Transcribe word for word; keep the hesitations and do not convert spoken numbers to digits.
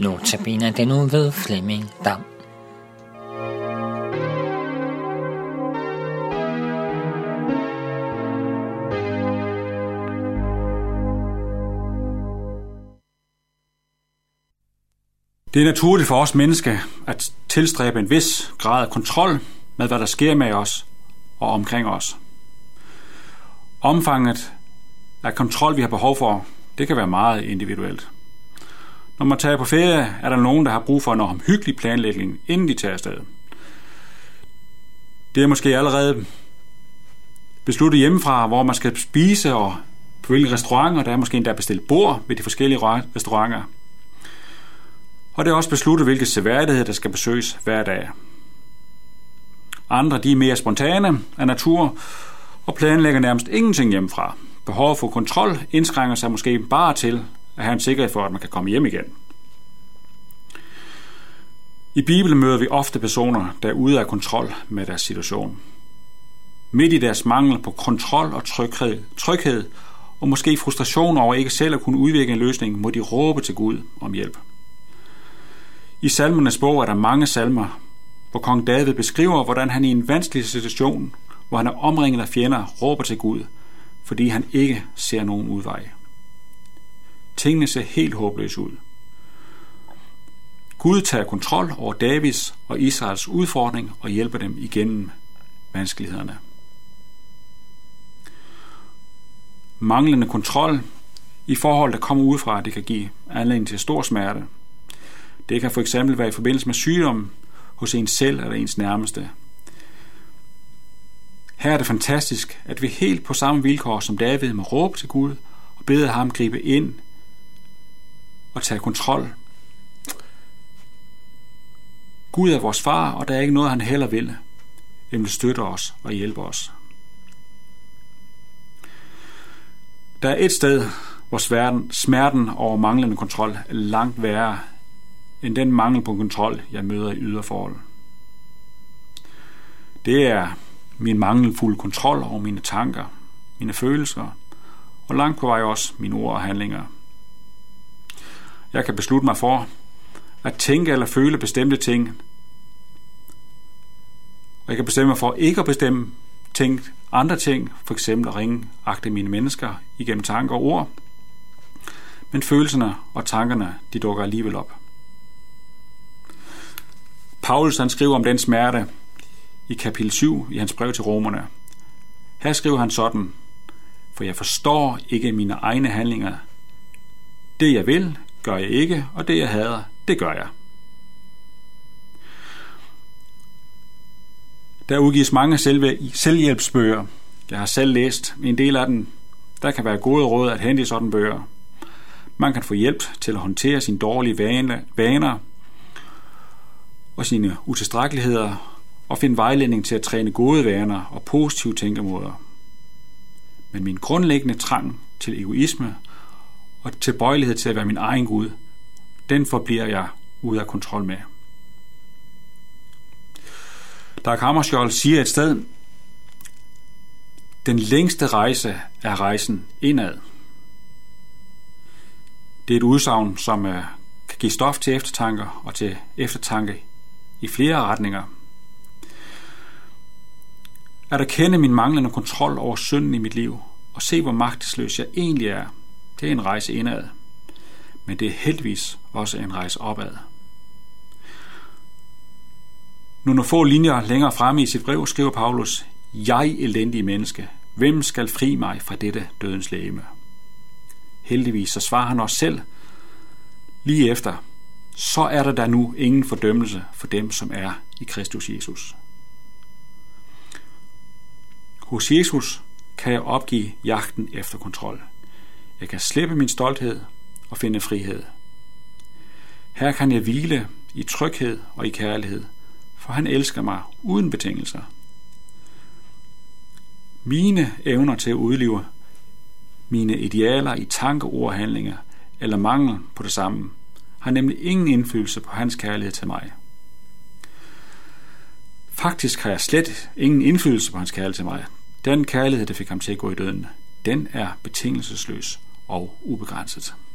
Notabene er den nu ved Flemming Dam. Det er naturligt for os mennesker at tilstræbe en vis grad af kontrol med, hvad der sker med os og omkring os. Omfanget af kontrol, vi har behov for, det kan være meget individuelt. Når man tager på ferie, er der nogen, der har brug for en omhyggelig planlægning, inden de tager afsted. Det er måske allerede besluttet hjemmefra, hvor man skal spise og på hvilke restauranter. Der er måske endda bestilt bord ved de forskellige restauranter. Og det er også besluttet, hvilke seværdigheder der skal besøges hver dag. Andre de er mere spontane af natur og planlægger nærmest ingenting hjemmefra. Behovet for kontrol indskrænker sig måske bare til at have en sikkerhed for, at man kan komme hjem igen. I Bibelen møder vi ofte personer, der er ude af kontrol med deres situation. Midt i deres mangel på kontrol og tryghed, tryghed og måske frustration over ikke selv at kunne udvikle en løsning, må de råbe til Gud om hjælp. I salmernes bog er der mange salmer, hvor kong David beskriver, hvordan han i en vanskelig situation, hvor han er omringet af fjender, råber til Gud, fordi han ikke ser nogen udvej. Tingene ser helt håbløse ud. Gud tager kontrol over Davids og Israels udfordring og hjælper dem igennem vanskelighederne. Manglende kontrol i forhold, der kommer udefra, det kan give anledning til stor smerte. Det kan for eksempel være i forbindelse med sygdom hos en selv eller ens nærmeste. Her er det fantastisk, at vi helt på samme vilkår som David må råbe til Gud og bede ham gribe ind og tage kontrol. Gud er vores far, og der er ikke noget, han heller vil, end at støtte os og hjælpe os. Der er et sted, hvor smerten over manglende kontrol er langt værre end den mangel på kontrol, jeg møder i yderforhold. Det er min mangelfulde kontrol over mine tanker, mine følelser, og langt på vej også mine ord og handlinger. Jeg kan beslutte mig for at tænke eller føle bestemte ting, og jeg kan bestemme mig for ikke at bestemme ting, andre ting, for eksempel at ringe agte mine mennesker igennem tanker og ord, men følelserne og tankerne, de dukker alligevel op. Paulus han skriver om den smerte i kapitel syv i hans brev til romerne. Her skriver han sådan: for jeg forstår ikke mine egne handlinger. Det jeg vil, gør jeg ikke, og det jeg hader, det gør jeg. Der udgives mange selvhjælpsbøger. Jeg har selv læst en del af den. Der kan være gode råd at hente i sådan bøger. Man kan få hjælp til at håndtere sine dårlige vaner og sine utilstrækkeligheder, og finde vejledning til at træne gode vaner og positive tænkemåder. Men min grundlæggende trang til egoisme og tilbøjelighed til at være min egen Gud, den forbliver jeg ude af kontrol med. Dag Hammarskjold siger et sted: den længste rejse er rejsen indad. Det er et udsagn, som kan give stof til eftertanker og til eftertanke i flere retninger. At erkende min manglende kontrol over synden i mit liv og se, hvor magtesløs jeg egentlig er, det er en rejse indad. Men det er heldigvis også en rejse opad. Nu når få linjer længere fremme i sit brev, skriver Paulus: jeg, elendige menneske, hvem skal fri mig fra dette dødens legeme? Heldigvis så svarer han også selv lige efter: så er der da nu ingen fordømmelse for dem, som er i Kristus Jesus. Hos Jesus kan jeg opgive jagten efter kontrol. Jeg kan slippe min stolthed og finde frihed. Her kan jeg hvile i tryghed og i kærlighed, for han elsker mig uden betingelser. Mine evner til at udleve mine idealer i tanke, ord og handlinger, eller mangel på det samme, har nemlig ingen indflydelse på hans kærlighed til mig. Faktisk har jeg slet ingen indflydelse på hans kærlighed til mig. Den kærlighed, der fik ham til at gå i døden, den er betingelsesløs og ubegrænset.